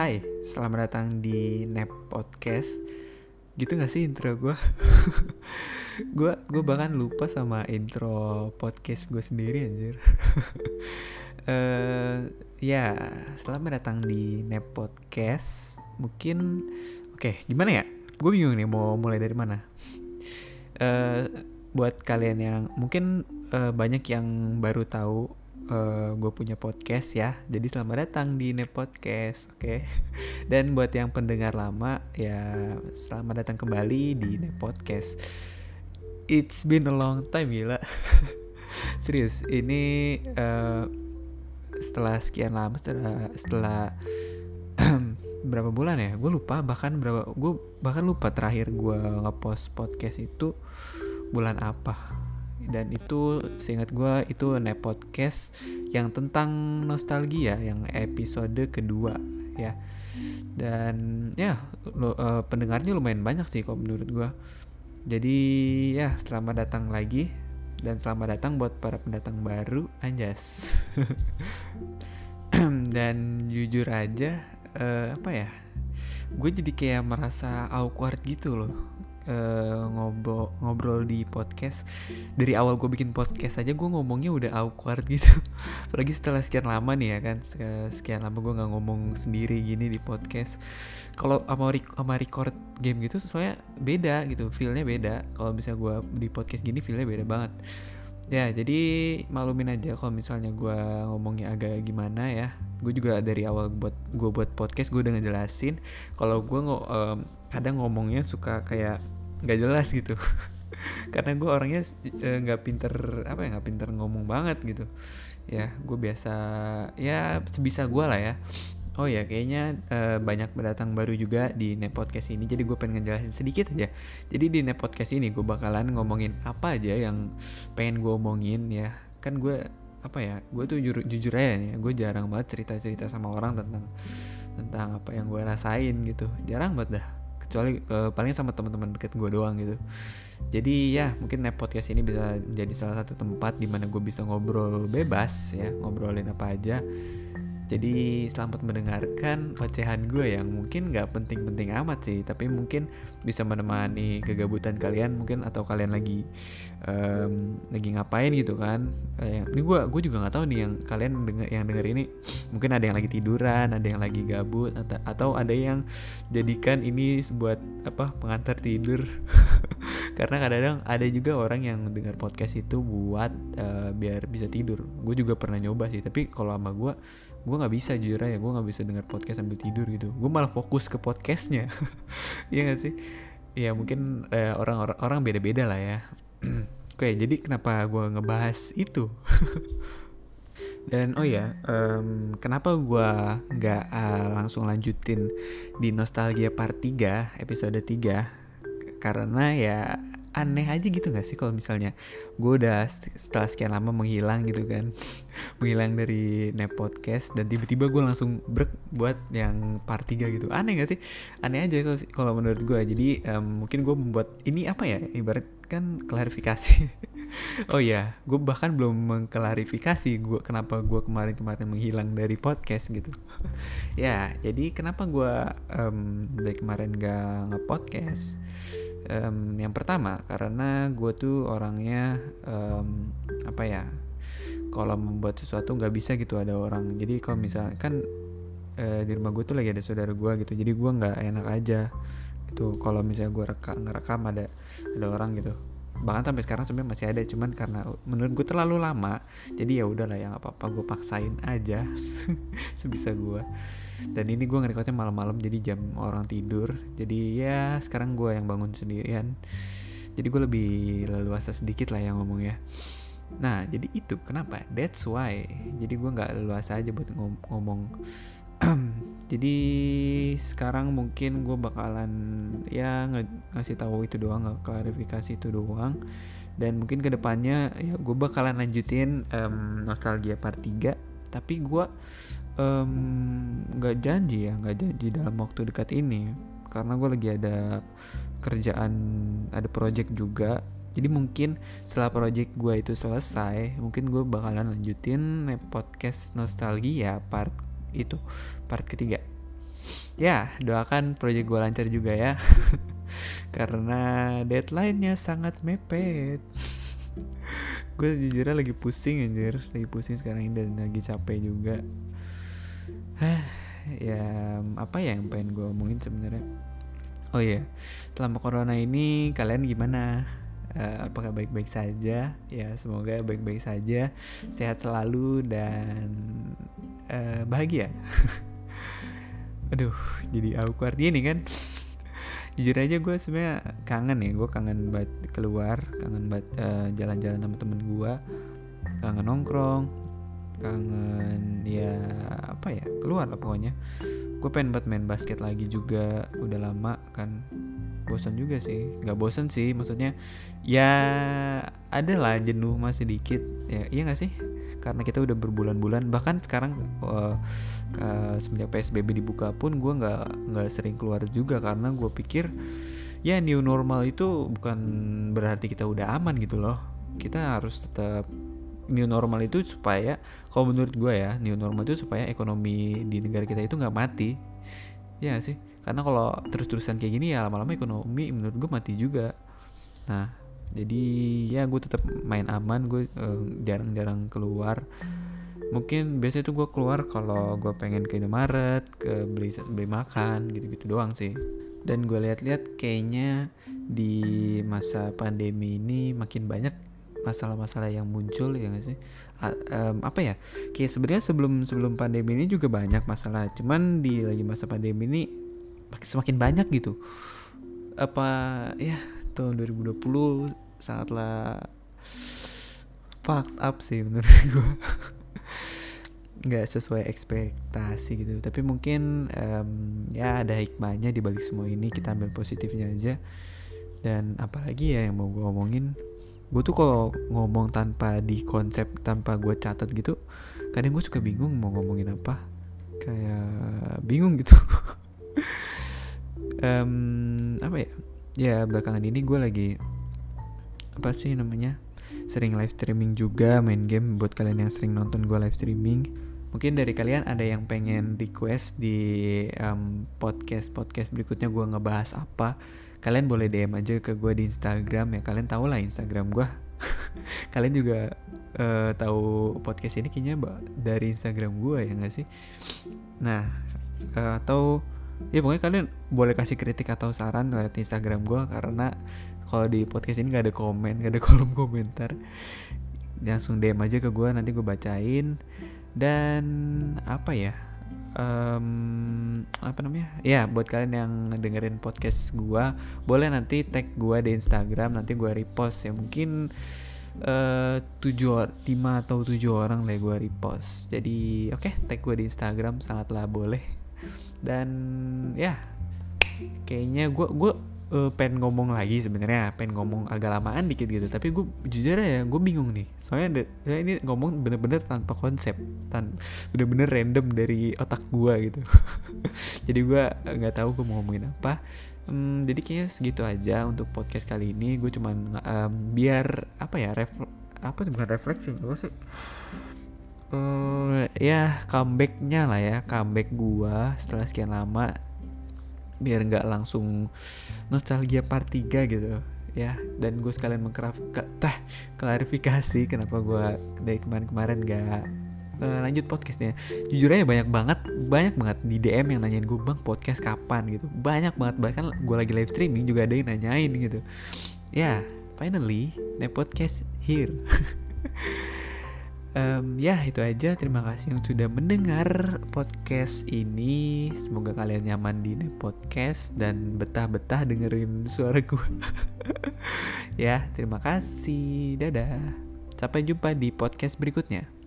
Hai, selamat datang di NEP Podcast. Gitu gak sih intro gue? Gue bahkan lupa sama intro podcast gue sendiri, anjir. Ya, selamat datang di NEP Podcast. Mungkin, oke, gimana ya? Gue bingung nih mau mulai dari mana. Buat kalian yang mungkin banyak yang baru tahu gue punya podcast ya. Jadi selamat datang di NEP Podcast, oke? Dan buat yang pendengar lama, ya selamat datang kembali di NEP Podcast. It's been a long time, gila. Serius, ini setelah sekian lama, setelah berapa bulan ya? Gue lupa, bahkan lupa terakhir gue ngepost podcast itu bulan apa. Dan itu seingat gue itu NEP Podcast yang tentang nostalgia, yang episode kedua ya. Dan ya pendengarnya lumayan banyak sih kalau menurut gue. Jadi ya selamat datang lagi, dan selamat datang buat para pendatang baru, anjas. Dan jujur aja apa ya, gue jadi kayak merasa awkward gitu loh. Ngobrol di podcast. Dari awal gue bikin podcast aja gue ngomongnya udah awkward gitu. Apalagi setelah sekian lama nih ya kan, sekian lama gue gak ngomong sendiri gini di podcast. Kalau sama record game gitu soalnya beda gitu, feelnya beda. Kalau misalnya gue di podcast gini feelnya beda banget. Ya jadi maklumin aja kalau misalnya gue ngomongnya agak gimana ya. Gue juga dari awal buat podcast gue udah ngejelasin kalau gue kadang ngomongnya suka kayak nggak jelas gitu. Karena gue orangnya nggak pinter ngomong banget gitu ya. Gue biasa ya sebisa gue lah ya. Oh ya kayaknya banyak pendatang baru juga di NEP Podcast ini, jadi gue pengen ngejelasin sedikit aja. Jadi di NEP Podcast ini gue bakalan ngomongin apa aja yang pengen gue omongin ya. Kan gue tuh jujur aja nih, gue jarang banget cerita sama orang tentang apa yang gue rasain gitu. Jarang banget dah, kecuali paling sama teman-teman deket gue doang gitu. Jadi ya mungkin NEP Podcast ini bisa jadi salah satu tempat di mana gue bisa ngobrol bebas ya, ngobrolin apa aja. Jadi selamat mendengarkan ocehan gue yang mungkin nggak penting-penting amat sih, tapi mungkin bisa menemani kegabutan kalian mungkin, atau kalian lagi ngapain gitu kan. Ini gue juga nggak tahu nih yang kalian denger ini, mungkin ada yang lagi tiduran, ada yang lagi gabut, atau ada yang jadikan ini buat pengantar tidur. Karena kadang-kadang ada juga orang yang dengar podcast itu buat biar bisa tidur. Gue juga pernah nyoba sih, tapi kalau sama gue nggak bisa, jujur aja gue nggak bisa dengar podcast sambil tidur gitu. Gue malah fokus ke podcastnya. Iya nggak sih? Ya mungkin orang beda-beda lah ya. Oke, jadi kenapa gue ngebahas itu? Dan kenapa gue nggak langsung lanjutin di Nostalgia Part 3 episode 3? Karena ya aneh aja gitu gak sih kalau misalnya gue udah setelah sekian lama menghilang gitu kan. Menghilang dari NEP Podcast, dan tiba-tiba gue langsung brek buat yang part 3 gitu. Aneh gak sih? Aneh aja kalau menurut gue. Jadi mungkin gue membuat ini ibarat kan klarifikasi. Oh iya, gue bahkan belum mengklarifikasi kenapa gue kemarin menghilang dari podcast gitu. Ya jadi kenapa gue dari kemarin gak nge-podcast. Yang pertama karena gue tuh orangnya kalau membuat sesuatu nggak bisa gitu ada orang. Jadi kalau misalnya kan di rumah gue tuh lagi ada saudara gue gitu, jadi gue nggak enak aja gitu kalau misalnya gue ngerekam ada orang gitu. Bahkan sampai sekarang sebenarnya masih ada, cuman karena menurut gue terlalu lama, jadi ya udahlah ya nggak apa-apa, gue paksain aja sebisa gue. Dan ini gue ngerekordnya malam-malam, jadi jam orang tidur. Jadi ya sekarang gue yang bangun sendirian, jadi gue lebih leluasa sedikit lah yang ngomong ya. Nah jadi itu kenapa, that's why. Jadi gue gak leluasa aja buat ngomong. Jadi sekarang mungkin gue bakalan ya ngasih tahu itu doang, klarifikasi itu doang. Dan mungkin kedepannya ya gue bakalan lanjutin Nostalgia Part 3. Tapi gue nggak janji dalam waktu dekat ini, karena gue lagi ada kerjaan, ada project juga. Jadi mungkin setelah project gue itu selesai, mungkin gue bakalan lanjutin podcast Nostalgia Part ketiga. Ya, doakan proyek gue lancar juga ya. Karena deadline-nya sangat mepet. Gue jujurnya lagi pusing anjir, lagi pusing sekarang ini dan lagi capek juga. Ya, apa ya yang pengen gue omongin sebenarnya? Oh iya, selama corona ini kalian gimana? Apakah baik-baik saja? Ya, semoga baik-baik saja, sehat selalu dan bahagia. Aduh, jadi awkward gini kan. Jujur aja gue sebenarnya kangen ya, gue kangen banget keluar, kangen banget jalan-jalan sama temen gue, kangen nongkrong, kangen ya apa ya, keluar lah pokoknya. Gue pengen banget main basket lagi juga, udah lama kan, bosan juga sih, nggak bosan sih, maksudnya ya ada lah jenuh masih dikit, ya iya nggak sih? Karena kita udah berbulan-bulan, bahkan sekarang semenjak PSBB dibuka pun gue nggak sering keluar juga, karena gue pikir ya new normal itu bukan berarti kita udah aman gitu loh. Kita harus tetap new normal itu supaya, kalau menurut gue ya, new normal itu supaya ekonomi di negara kita itu nggak mati, ya nggak sih? Karena kalau terus-terusan kayak gini ya lama-lama ekonomi menurut gue mati juga. Nah, jadi ya gue tetap main aman, gue jarang-jarang keluar. Mungkin biasanya tuh gue keluar kalau gue pengen ke Indomaret, ke beli makan gitu-gitu doang sih. Dan gue lihat-lihat kayaknya di masa pandemi ini makin banyak masalah-masalah yang muncul, ya nggak sih? Apa ya? Kayak sebenarnya sebelum pandemi ini juga banyak masalah. Cuman di lagi masa pandemi ini semakin banyak gitu. Apa ya? Tahun 2020 sangatlah fucked up sih menurut gue, nggak sesuai ekspektasi gitu. Tapi mungkin ya ada hikmahnya di balik semua ini, kita ambil positifnya aja. Dan apalagi ya yang mau gue omongin, gue tuh kalau ngomong tanpa di konsep, tanpa gue catat gitu, kadang gue suka bingung mau ngomongin apa, kayak bingung gitu. Apa ya? Ya belakangan ini gue lagi apa sih namanya, sering live streaming juga, main game. Buat kalian yang sering nonton gue live streaming, mungkin dari kalian ada yang pengen request di podcast berikutnya gue ngebahas apa, kalian boleh DM aja ke gue di Instagram ya. Kalian tau lah Instagram gue. Kalian juga tahu podcast ini kayaknya dari Instagram gue, ya nggak sih? Nah, atau ya pokoknya kalian boleh kasih kritik atau saran lewat Instagram gue, karena kalau di podcast ini nggak ada komen, nggak ada kolom komentar, langsung DM aja ke gue, nanti gue bacain. Dan apa ya, apa namanya ya, buat kalian yang dengerin podcast gue, boleh nanti tag gue di Instagram, nanti gue repost ya. Mungkin 5 atau 7 orang lah gue repost. Jadi oke, tag gue di Instagram, sangatlah boleh. Dan ya kayaknya gue pengen ngomong lagi sebenarnya, pengen ngomong agak lamaan dikit gitu, tapi gue jujur ya gue bingung nih, soalnya ini ngomong bener-bener tanpa konsep, bener-bener random dari otak gue gitu. Jadi gue nggak tahu gue mau ngomongin apa. Jadi kayaknya segitu aja untuk podcast kali ini. Gue cuman biar apa ya, refleksi gue sih. Ya comebacknya lah ya, comeback gua setelah sekian lama, biar nggak langsung nostalgia part 3 gitu ya. Dan gue sekalian klarifikasi kenapa gue dari kemarin nggak lanjut podcastnya. Jujur aja banyak banget di DM yang nanyain gue, bang podcast kapan gitu, banyak banget. Bahkan gue lagi live streaming juga ada yang nanyain gitu. Ya finally NEP Podcast here. Ya itu aja, terima kasih yang sudah mendengar podcast ini. Semoga kalian nyaman di podcast dan betah-betah dengerin suara gue. Ya, terima kasih, dadah. Sampai jumpa di podcast berikutnya.